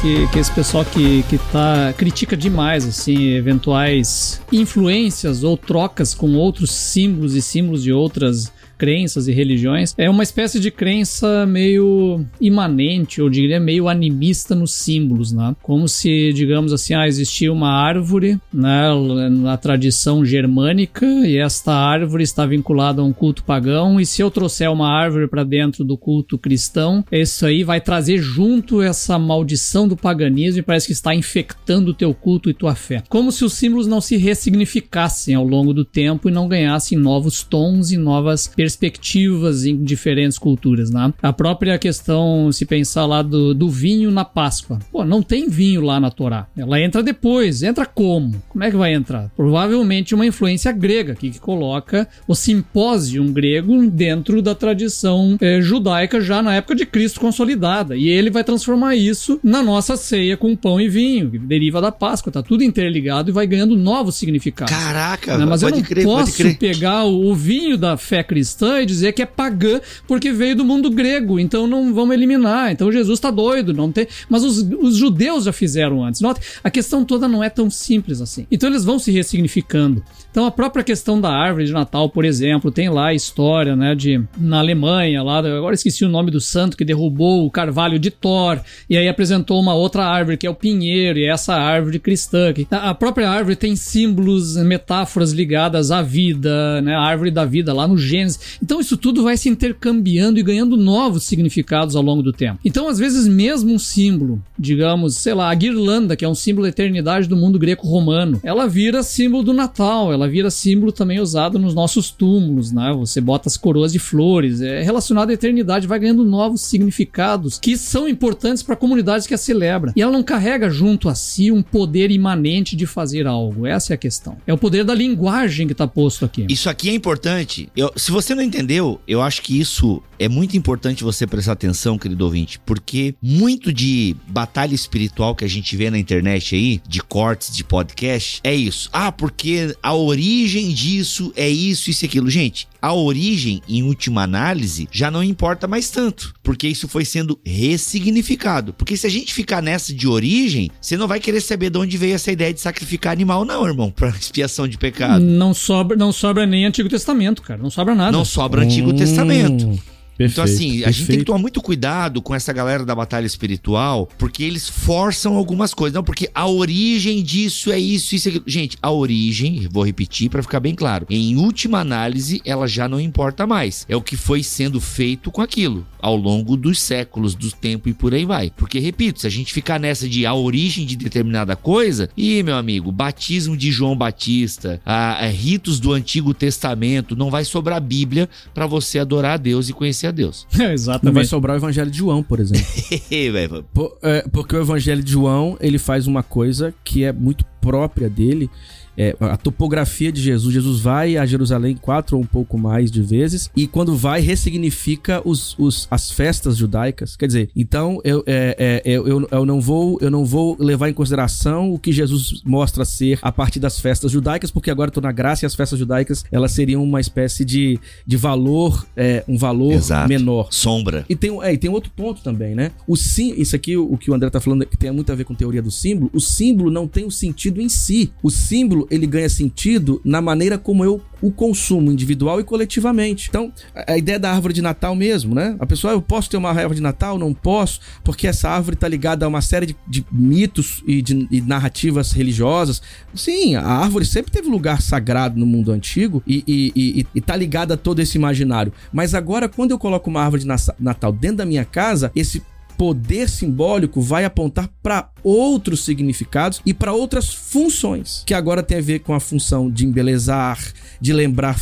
que, que esse pessoal que, que tá, critica demais, assim, eventuais influências ou trocas com outros símbolos e símbolos de outras crenças e religiões, é uma espécie de crença meio imanente, eu diria meio animista nos símbolos, né? Como se, digamos assim, ah, existia uma árvore, né, na tradição germânica, e esta árvore está vinculada a um culto pagão, e se eu trouxer uma árvore para dentro do culto cristão, isso aí vai trazer junto essa maldição do paganismo e parece que está infectando o teu culto e tua fé. Como se os símbolos não se ressignificassem ao longo do tempo e não ganhassem novos tons e novas perspectivas perspectivas em diferentes culturas, né? A própria questão, se pensar lá do, do vinho na Páscoa. Pô, não tem vinho lá na Torá. Ela entra depois. Entra como? Como é que vai entrar? Provavelmente uma influência grega que, que coloca o simpósio grego dentro da tradição é, judaica já na época de Cristo consolidada. E ele vai transformar isso na nossa ceia com pão e vinho, que deriva da Páscoa. Tá tudo interligado e vai ganhando novos significados. Caraca! Né? Mas eu não crer, posso pegar o, o vinho da fé cristã e dizer que é pagã porque veio do mundo grego, então não vamos eliminar, então Jesus tá doido, não tem... Mas os, os judeus já fizeram antes. Nota, a questão toda não é tão simples assim, então eles vão se ressignificando. Então a própria questão da árvore de Natal, por exemplo, tem lá a história, né, de na Alemanha, lá, agora esqueci o nome do santo que derrubou o carvalho de Thor e aí apresentou uma outra árvore que é o pinheiro, e é essa árvore cristã que... a própria árvore tem símbolos, metáforas ligadas à vida, né, a árvore da vida lá no Gênesis. Então isso tudo vai se intercambiando e ganhando novos significados ao longo do tempo. Então às vezes mesmo um símbolo, digamos, sei lá, a guirlanda, que é um símbolo da eternidade do mundo greco-romano, ela vira símbolo do Natal, ela vira símbolo também usado nos nossos túmulos, né? Você bota as coroas de flores, é relacionado à eternidade, vai ganhando novos significados que são importantes para a comunidade que a celebra. E ela não carrega junto a si um poder imanente de fazer algo, essa é a questão. É o poder da linguagem que está posto aqui. Isso aqui é importante. Eu, se você Você não entendeu? Eu acho que isso é muito importante você prestar atenção, querido ouvinte, porque muito de batalha espiritual que a gente vê na internet aí, de cortes, de podcast, é isso. Ah, porque a origem disso é isso, isso e aquilo. Gente, a origem, em última análise, já não importa mais tanto, porque isso foi sendo ressignificado. Porque se a gente ficar nessa de origem, você não vai querer saber de onde veio essa ideia de sacrificar animal, não, irmão, pra expiação de pecado. Não sobra, não sobra nem Antigo Testamento, cara, não sobra nada. Não sobra Antigo hum. Testamento. Perfeito, então assim, perfeito. A gente tem que tomar muito cuidado com essa galera da batalha espiritual, porque eles forçam algumas coisas. Não, porque a origem disso é isso, isso, aquilo. Gente, a origem, vou repetir pra ficar bem claro, em última análise, ela já não importa mais. É o que foi sendo feito com aquilo, ao longo dos séculos, do tempo e por aí vai. Porque, repito, se a gente ficar nessa de a origem de determinada coisa, e meu amigo, batismo de João Batista, a, a ritos do Antigo Testamento, não vai sobrar a Bíblia pra você adorar a Deus e conhecer a Deus. É, exatamente. Não vai sobrar o Evangelho de João, por exemplo. Por, é, porque o Evangelho de João, ele faz uma coisa que é muito própria dele, é, a topografia de Jesus. Jesus vai a Jerusalém quatro ou um pouco mais de vezes, e quando vai, ressignifica os, os, as festas judaicas. Quer dizer, então eu, é, é, eu, eu, não vou, eu não vou levar em consideração o que Jesus mostra ser a partir das festas judaicas, porque agora eu tô na graça e as festas judaicas, elas seriam uma espécie de, de valor, é, um valor Exato. menor. Sombra. E tem, é, e tem outro ponto também, né? O sim, isso aqui, o que o André tá falando, que tem muito a ver com teoria do símbolo, o símbolo não tem o sentido em si. O símbolo, ele ganha sentido na maneira como eu o consumo, individual e coletivamente. Então, a ideia da árvore de Natal mesmo, né? A pessoa, ah, eu posso ter uma árvore de Natal? Não posso, porque essa árvore tá ligada a uma série de, de mitos e de e narrativas religiosas. Sim, a árvore sempre teve lugar sagrado no mundo antigo e, e, e, e tá ligada a todo esse imaginário. Mas agora, quando eu coloco uma árvore de Natal dentro da minha casa, esse poder simbólico vai apontar para outros significados e para outras funções, que agora tem a ver com a função de embelezar, de lembrar,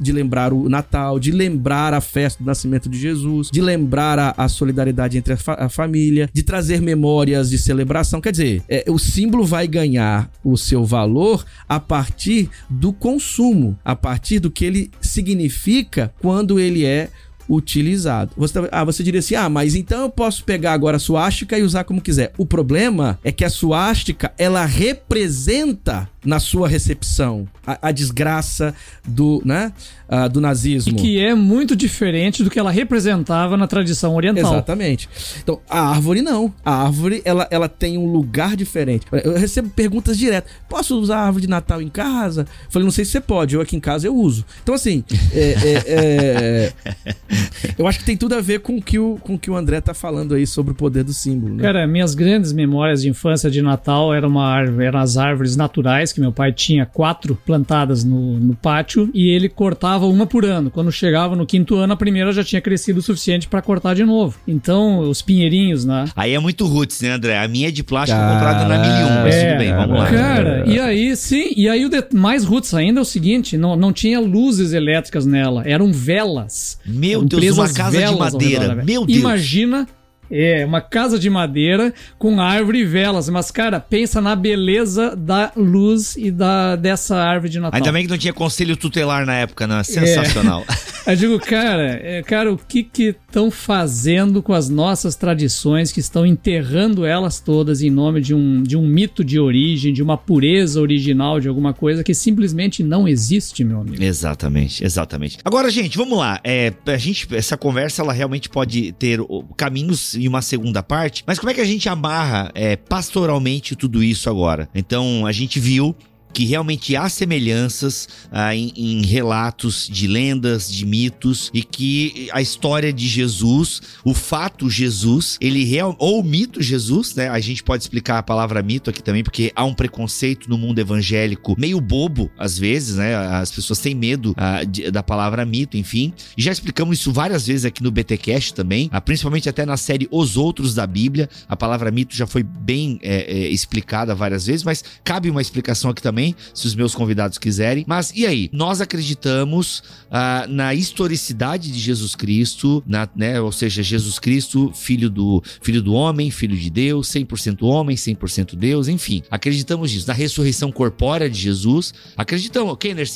de lembrar o Natal, de lembrar a festa do nascimento de Jesus, de lembrar a, a solidariedade entre a, fa- a família, de trazer memórias de celebração. Quer dizer, é, o símbolo vai ganhar o seu valor a partir do consumo, a partir do que ele significa quando ele é utilizado. Você, ah, você diria assim, ah, mas então eu posso pegar agora a suástica e usar como quiser. O problema é que a suástica, ela representa na sua recepção a, a desgraça do, né, uh, do nazismo. E que é muito diferente do que ela representava na tradição oriental. Exatamente. Então, a árvore não. A árvore, ela, ela tem um lugar diferente. Eu recebo perguntas diretas. Posso usar a árvore de Natal em casa? Eu falei, não sei se você pode. Eu aqui em casa eu uso. Então, assim, é... é, é... eu acho que tem tudo a ver com o que o, com o que o André tá falando aí sobre o poder do símbolo, né? Cara, minhas grandes memórias de infância de Natal eram, uma, eram as árvores naturais, que meu pai tinha quatro plantadas no, no pátio, e ele cortava uma por ano. Quando chegava no quinto ano, a primeira já tinha crescido o suficiente pra cortar de novo. Então, os pinheirinhos, né? Aí é muito roots, né, André? A minha é de plástico cara... comprada na Milium, mas é, tudo bem, vamos lá. Cara, e aí, sim, e aí o de... mais roots ainda é o seguinte, não, não tinha luzes elétricas nela, eram velas. Meu Meu Deus, uma casa de madeira. Meu Deus. Imagina, é, uma casa de madeira com árvore e velas. Mas, cara, pensa na beleza da luz e da, dessa árvore de Natal. Ainda bem que não tinha conselho tutelar na época, né? Sensacional. É. Eu digo, cara, é, cara, o que que estão fazendo com as nossas tradições, que estão enterrando elas todas em nome de um, de um mito de origem, de uma pureza original, de alguma coisa que simplesmente não existe, meu amigo. Exatamente, exatamente. Agora, gente, vamos lá. É, a gente, essa conversa, ela realmente pode ter caminhos em uma segunda parte, mas como é que a gente amarra é, pastoralmente tudo isso agora? Então, a gente viu que realmente há semelhanças ah, em, em relatos de lendas, de mitos, e que a história de Jesus, o fato Jesus, ele real, ou o mito Jesus, né? A gente pode explicar a palavra mito aqui também, porque há um preconceito no mundo evangélico meio bobo, às vezes, né? As pessoas têm medo ah, de, da palavra mito, enfim. E já explicamos isso várias vezes aqui no BTcast também, ah, principalmente até na série Os Outros da Bíblia. A palavra mito já foi bem é, é, explicada várias vezes, mas cabe uma explicação aqui também, se os meus convidados quiserem. Mas e aí? Nós acreditamos ah, na historicidade de Jesus Cristo, na, né? Ou seja, Jesus Cristo, filho do, filho do homem, filho de Deus, cem por cento homem, cem por cento Deus, enfim. Acreditamos nisso, na ressurreição corpórea de Jesus. Acreditamos. Kenner,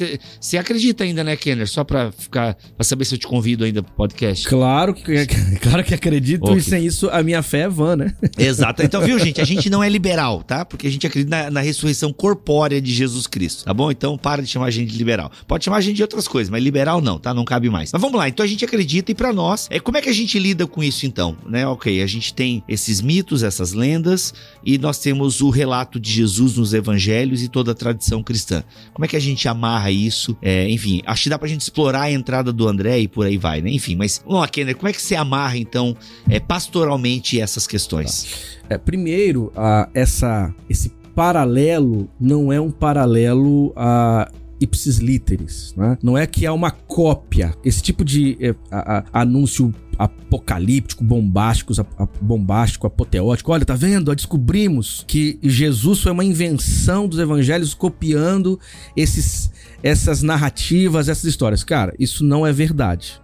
você acredita ainda, né, Kenner? Só pra ficar, pra saber se eu te convido ainda pro podcast. Claro que, claro que acredito, okay. E sem isso a minha fé é vã, né? Exato. Então, viu, gente? A gente não é liberal, tá? Porque a gente acredita na, na ressurreição corpórea de Jesus. Jesus Cristo, tá bom? Então para de chamar a gente de liberal. Pode chamar a gente de outras coisas, mas liberal não, tá? Não cabe mais. Mas vamos lá, então a gente acredita, e pra nós, é, como é que a gente lida com isso então, né? Ok, a gente tem esses mitos, essas lendas, e nós temos o relato de Jesus nos evangelhos e toda a tradição cristã. Como é que a gente amarra isso? É, enfim, acho que dá pra gente explorar a entrada do André e por aí vai, né? Enfim, mas vamos lá, Kenner, como é que você amarra então é, pastoralmente essas questões? Tá. É, primeiro, a, essa, esse paralelo não é um paralelo a ipsis literis, né? Não é que é uma cópia. Esse tipo de é, a, a, anúncio apocalíptico, bombástico, bombástico, apoteótico. Olha, tá vendo? Descobrimos que Jesus foi uma invenção dos evangelhos copiando esses, essas narrativas, essas histórias. Cara, isso não é verdade.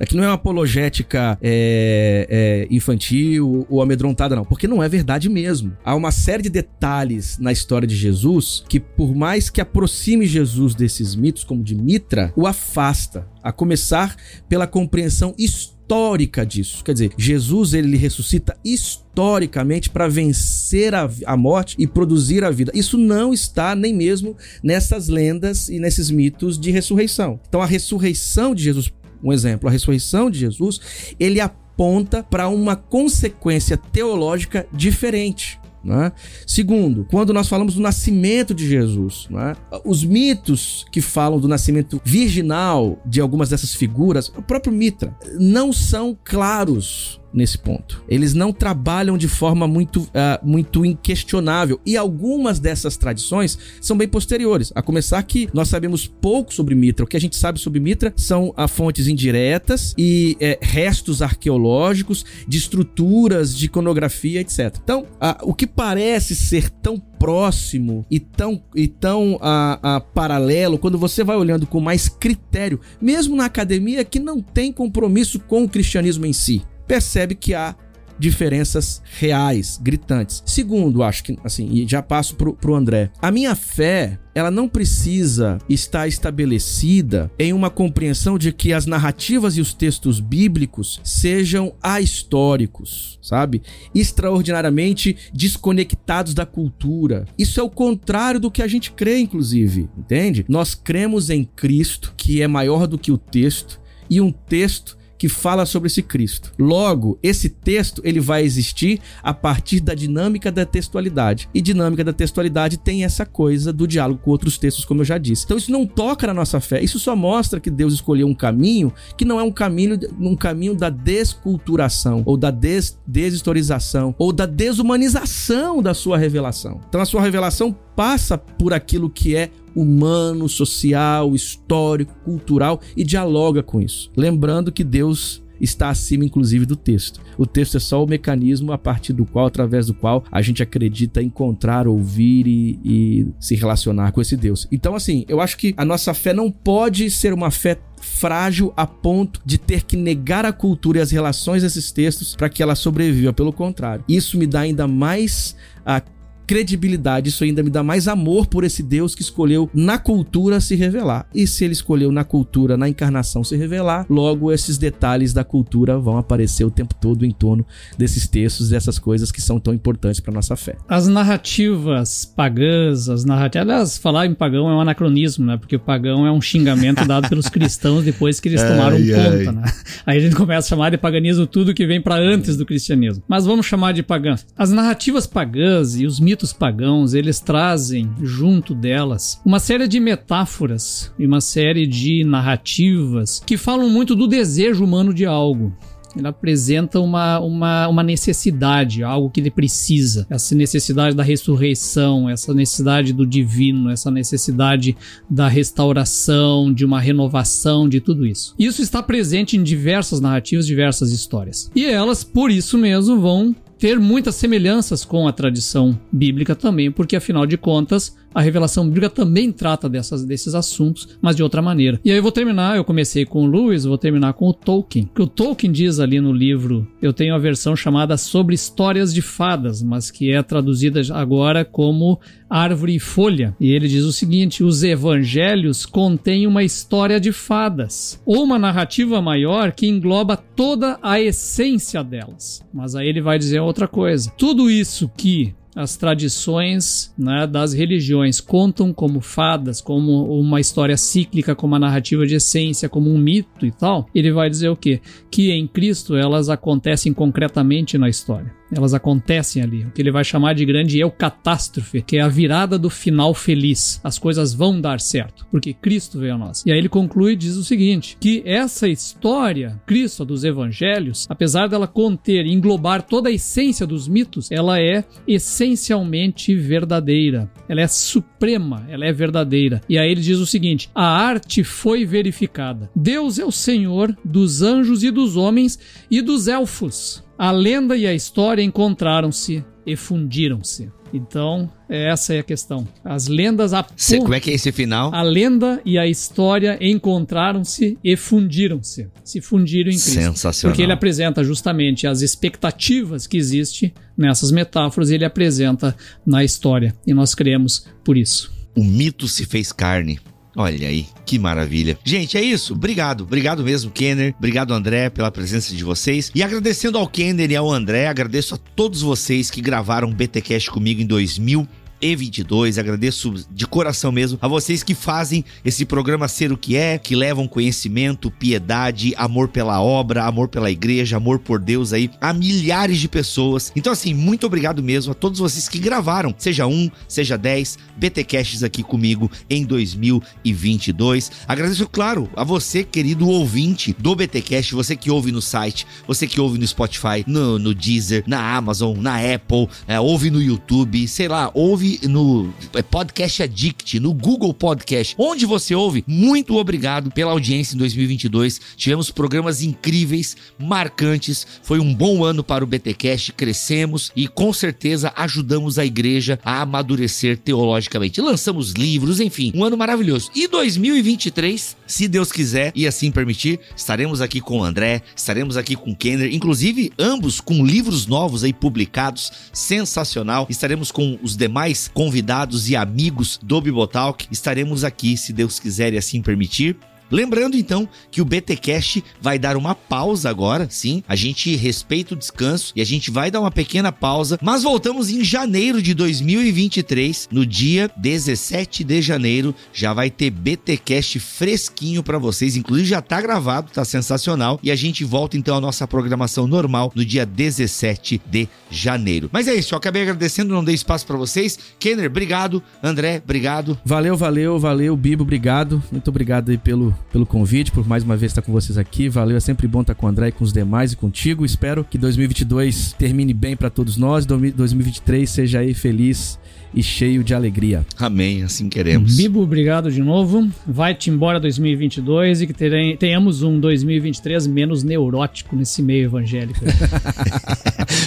Aqui não é uma apologética é, é, infantil ou amedrontada, não. Porque não é verdade mesmo. Há uma série de detalhes na história de Jesus que, por mais que aproxime Jesus desses mitos, como de Mitra, o afasta. A começar pela compreensão histórica disso. Quer dizer, Jesus, ele ressuscita historicamente para vencer a, a morte e produzir a vida. Isso não está nem mesmo nessas lendas e nesses mitos de ressurreição. Então, a ressurreição de Jesus, um exemplo, a ressurreição de Jesus, ele aponta para uma consequência teológica diferente. Né? Segundo, quando nós falamos do nascimento de Jesus, né? Os mitos que falam do nascimento virginal de algumas dessas figuras, o próprio Mitra, não são claros nesse ponto. Eles não trabalham de forma muito, uh, muito inquestionável. E algumas dessas tradições são bem posteriores. A começar que nós sabemos pouco sobre Mitra. O que a gente sabe sobre Mitra são uh, fontes indiretas e uh, restos arqueológicos de estruturas, de iconografia, etcétera. Então, uh, o que parece ser tão próximo e tão, e tão uh, uh, paralelo, quando você vai olhando com mais critério, mesmo na academia que não tem compromisso com o cristianismo em si, percebe que há diferenças reais, gritantes. Segundo, acho que, assim, e já passo pro, pro André. A minha fé, ela não precisa estar estabelecida em uma compreensão de que as narrativas e os textos bíblicos sejam ahistóricos, sabe? Extraordinariamente desconectados da cultura. Isso é o contrário do que a gente crê, inclusive, entende? Nós cremos em Cristo, que é maior do que o texto, e um texto que fala sobre esse Cristo. Logo, esse texto ele vai existir a partir da dinâmica da textualidade. E dinâmica da textualidade tem essa coisa do diálogo com outros textos, como eu já disse. Então isso não toca na nossa fé. Isso só mostra que Deus escolheu um caminho que não é um caminho, um caminho da desculturação, ou da des, deshistorização, ou da desumanização da sua revelação. Então a sua revelação passa por aquilo que é humano, social, histórico, cultural e dialoga com isso. Lembrando que Deus está acima, inclusive, do texto. O texto é só o mecanismo a partir do qual, através do qual, a gente acredita encontrar, ouvir e, e se relacionar com esse Deus. Então, assim, eu acho que a nossa fé não pode ser uma fé frágil a ponto de ter que negar a cultura e as relações desses textos para que ela sobreviva. Pelo contrário, isso me dá ainda mais a credibilidade, isso ainda me dá mais amor por esse Deus que escolheu na cultura se revelar. E se ele escolheu na cultura, na encarnação se revelar, logo esses detalhes da cultura vão aparecer o tempo todo em torno desses textos, dessas coisas que são tão importantes para nossa fé. As narrativas pagãs, as narrativas... Aliás, falar em pagão é um anacronismo, né? Porque o pagão é um xingamento dado pelos cristãos depois que eles tomaram ai, conta, ai. Né? Aí a gente começa a chamar de paganismo tudo que vem para antes do cristianismo. Mas vamos chamar de pagãs. As narrativas pagãs e os mitos Os pagãos, eles trazem junto delas uma série de metáforas e uma série de narrativas que falam muito do desejo humano de algo. Ele apresenta uma, uma, uma necessidade, algo que ele precisa. Essa necessidade da ressurreição, essa necessidade do divino, essa necessidade da restauração, de uma renovação, de tudo isso. Isso está presente em diversas narrativas, diversas histórias. E elas, por isso mesmo, vão ter muitas semelhanças com a tradição bíblica também, porque, afinal de contas, a revelação bíblica também trata dessas, desses assuntos, mas de outra maneira. E aí eu vou terminar, eu comecei com o Lewis, vou terminar com o Tolkien. O que o Tolkien diz ali no livro, eu tenho a versão chamada Sobre Histórias de Fadas, mas que é traduzida agora como Árvore e Folha. E ele diz o seguinte: os evangelhos contêm uma história de fadas, ou uma narrativa maior que engloba toda a essência delas. Mas aí ele vai dizer outra coisa. Tudo isso que as tradições, né, das religiões contam como fadas, como uma história cíclica, como uma narrativa de essência, como um mito e tal, ele vai dizer o quê? Que em Cristo elas acontecem concretamente na história. Elas acontecem ali, o que ele vai chamar de grande eucatástrofe, que é a virada do final feliz. As coisas vão dar certo, porque Cristo veio a nós. E aí ele conclui e diz o seguinte, que essa história, Cristo, dos evangelhos, apesar dela conter e englobar toda a essência dos mitos, ela é essencialmente verdadeira. Ela é suprema, ela é verdadeira. E aí ele diz o seguinte, a arte foi verificada. Deus é o Senhor dos anjos e dos homens e dos elfos. A lenda e a história encontraram-se e fundiram-se. Então, essa é a questão. As lendas... A... Cê, como é que é esse final? A lenda e a história encontraram-se e fundiram-se. Se fundiram em Cristo. Sensacional. Porque ele apresenta justamente as expectativas que existem nessas metáforas, ele apresenta na história. E nós cremos por isso. O mito se fez carne. Olha aí, que maravilha. Gente, é isso. Obrigado. Obrigado mesmo, Kenner. Obrigado, André, pela presença de vocês. E agradecendo ao Kenner e ao André, agradeço a todos vocês que gravaram o BTCast comigo em dois mil e vinte e dois. Agradeço de coração mesmo a vocês que fazem esse programa ser o que é, que levam conhecimento, piedade, amor pela obra, amor pela igreja, amor por Deus aí a milhares de pessoas. Então assim, muito obrigado mesmo a todos vocês que gravaram, seja um, seja dez BTcasts aqui comigo em dois mil e vinte e dois. Agradeço, claro, a você, querido ouvinte do BTcast, você que ouve no site, você que ouve no Spotify, no, no Deezer, na Amazon, na Apple, é, ouve no YouTube, sei lá, ouve no Podcast Addict, no Google Podcast, onde você ouve. Muito obrigado pela audiência em dois mil e vinte e dois. Tivemos programas incríveis, marcantes. Foi um bom ano para o BTcast. Crescemos e com certeza ajudamos a igreja a amadurecer teologicamente. Lançamos livros, enfim, um ano maravilhoso. E dois mil e vinte e três, se Deus quiser e assim permitir, estaremos aqui com o André, estaremos aqui com o Kenner, inclusive ambos com livros novos aí publicados. Sensacional. Estaremos com os demais convidados e amigos do Bibotalk, estaremos aqui, se Deus quiser e assim permitir. Lembrando, então, que o BTcast vai dar uma pausa agora, sim. A gente respeita o descanso e a gente vai dar uma pequena pausa, mas voltamos em janeiro de dois mil e vinte e três, no dia dezessete de janeiro. Já vai ter BTcast fresquinho pra vocês, inclusive já tá gravado, tá sensacional. E a gente volta, então, à nossa programação normal no dia dezessete de janeiro. Mas é isso, eu acabei agradecendo, não dei espaço pra vocês. Kenner, obrigado. André, obrigado. Valeu, valeu, valeu. Bibo, obrigado. Muito obrigado aí pelo pelo convite, por mais uma vez estar com vocês aqui. Valeu, é sempre bom estar com o André e com os demais e contigo. Espero que dois mil e vinte e dois termine bem para todos nós, dois mil e vinte e três seja aí feliz e cheio de alegria. Amém, assim queremos. Bibo, obrigado de novo. Vai-te embora dois mil e vinte e dois e que terem, tenhamos um dois mil e vinte e três menos neurótico nesse meio evangélico.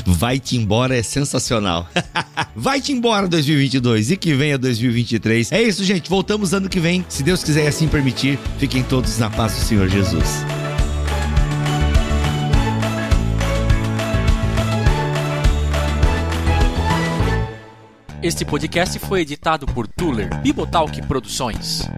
Vai-te embora é sensacional. Vai-te embora dois mil e vinte e dois e que venha dois mil e vinte e três. É isso, gente. Voltamos ano que vem, se Deus quiser e assim permitir. Fiquem todos na paz do Senhor Jesus. Este podcast foi editado por Tuller, Bibotalk Produções.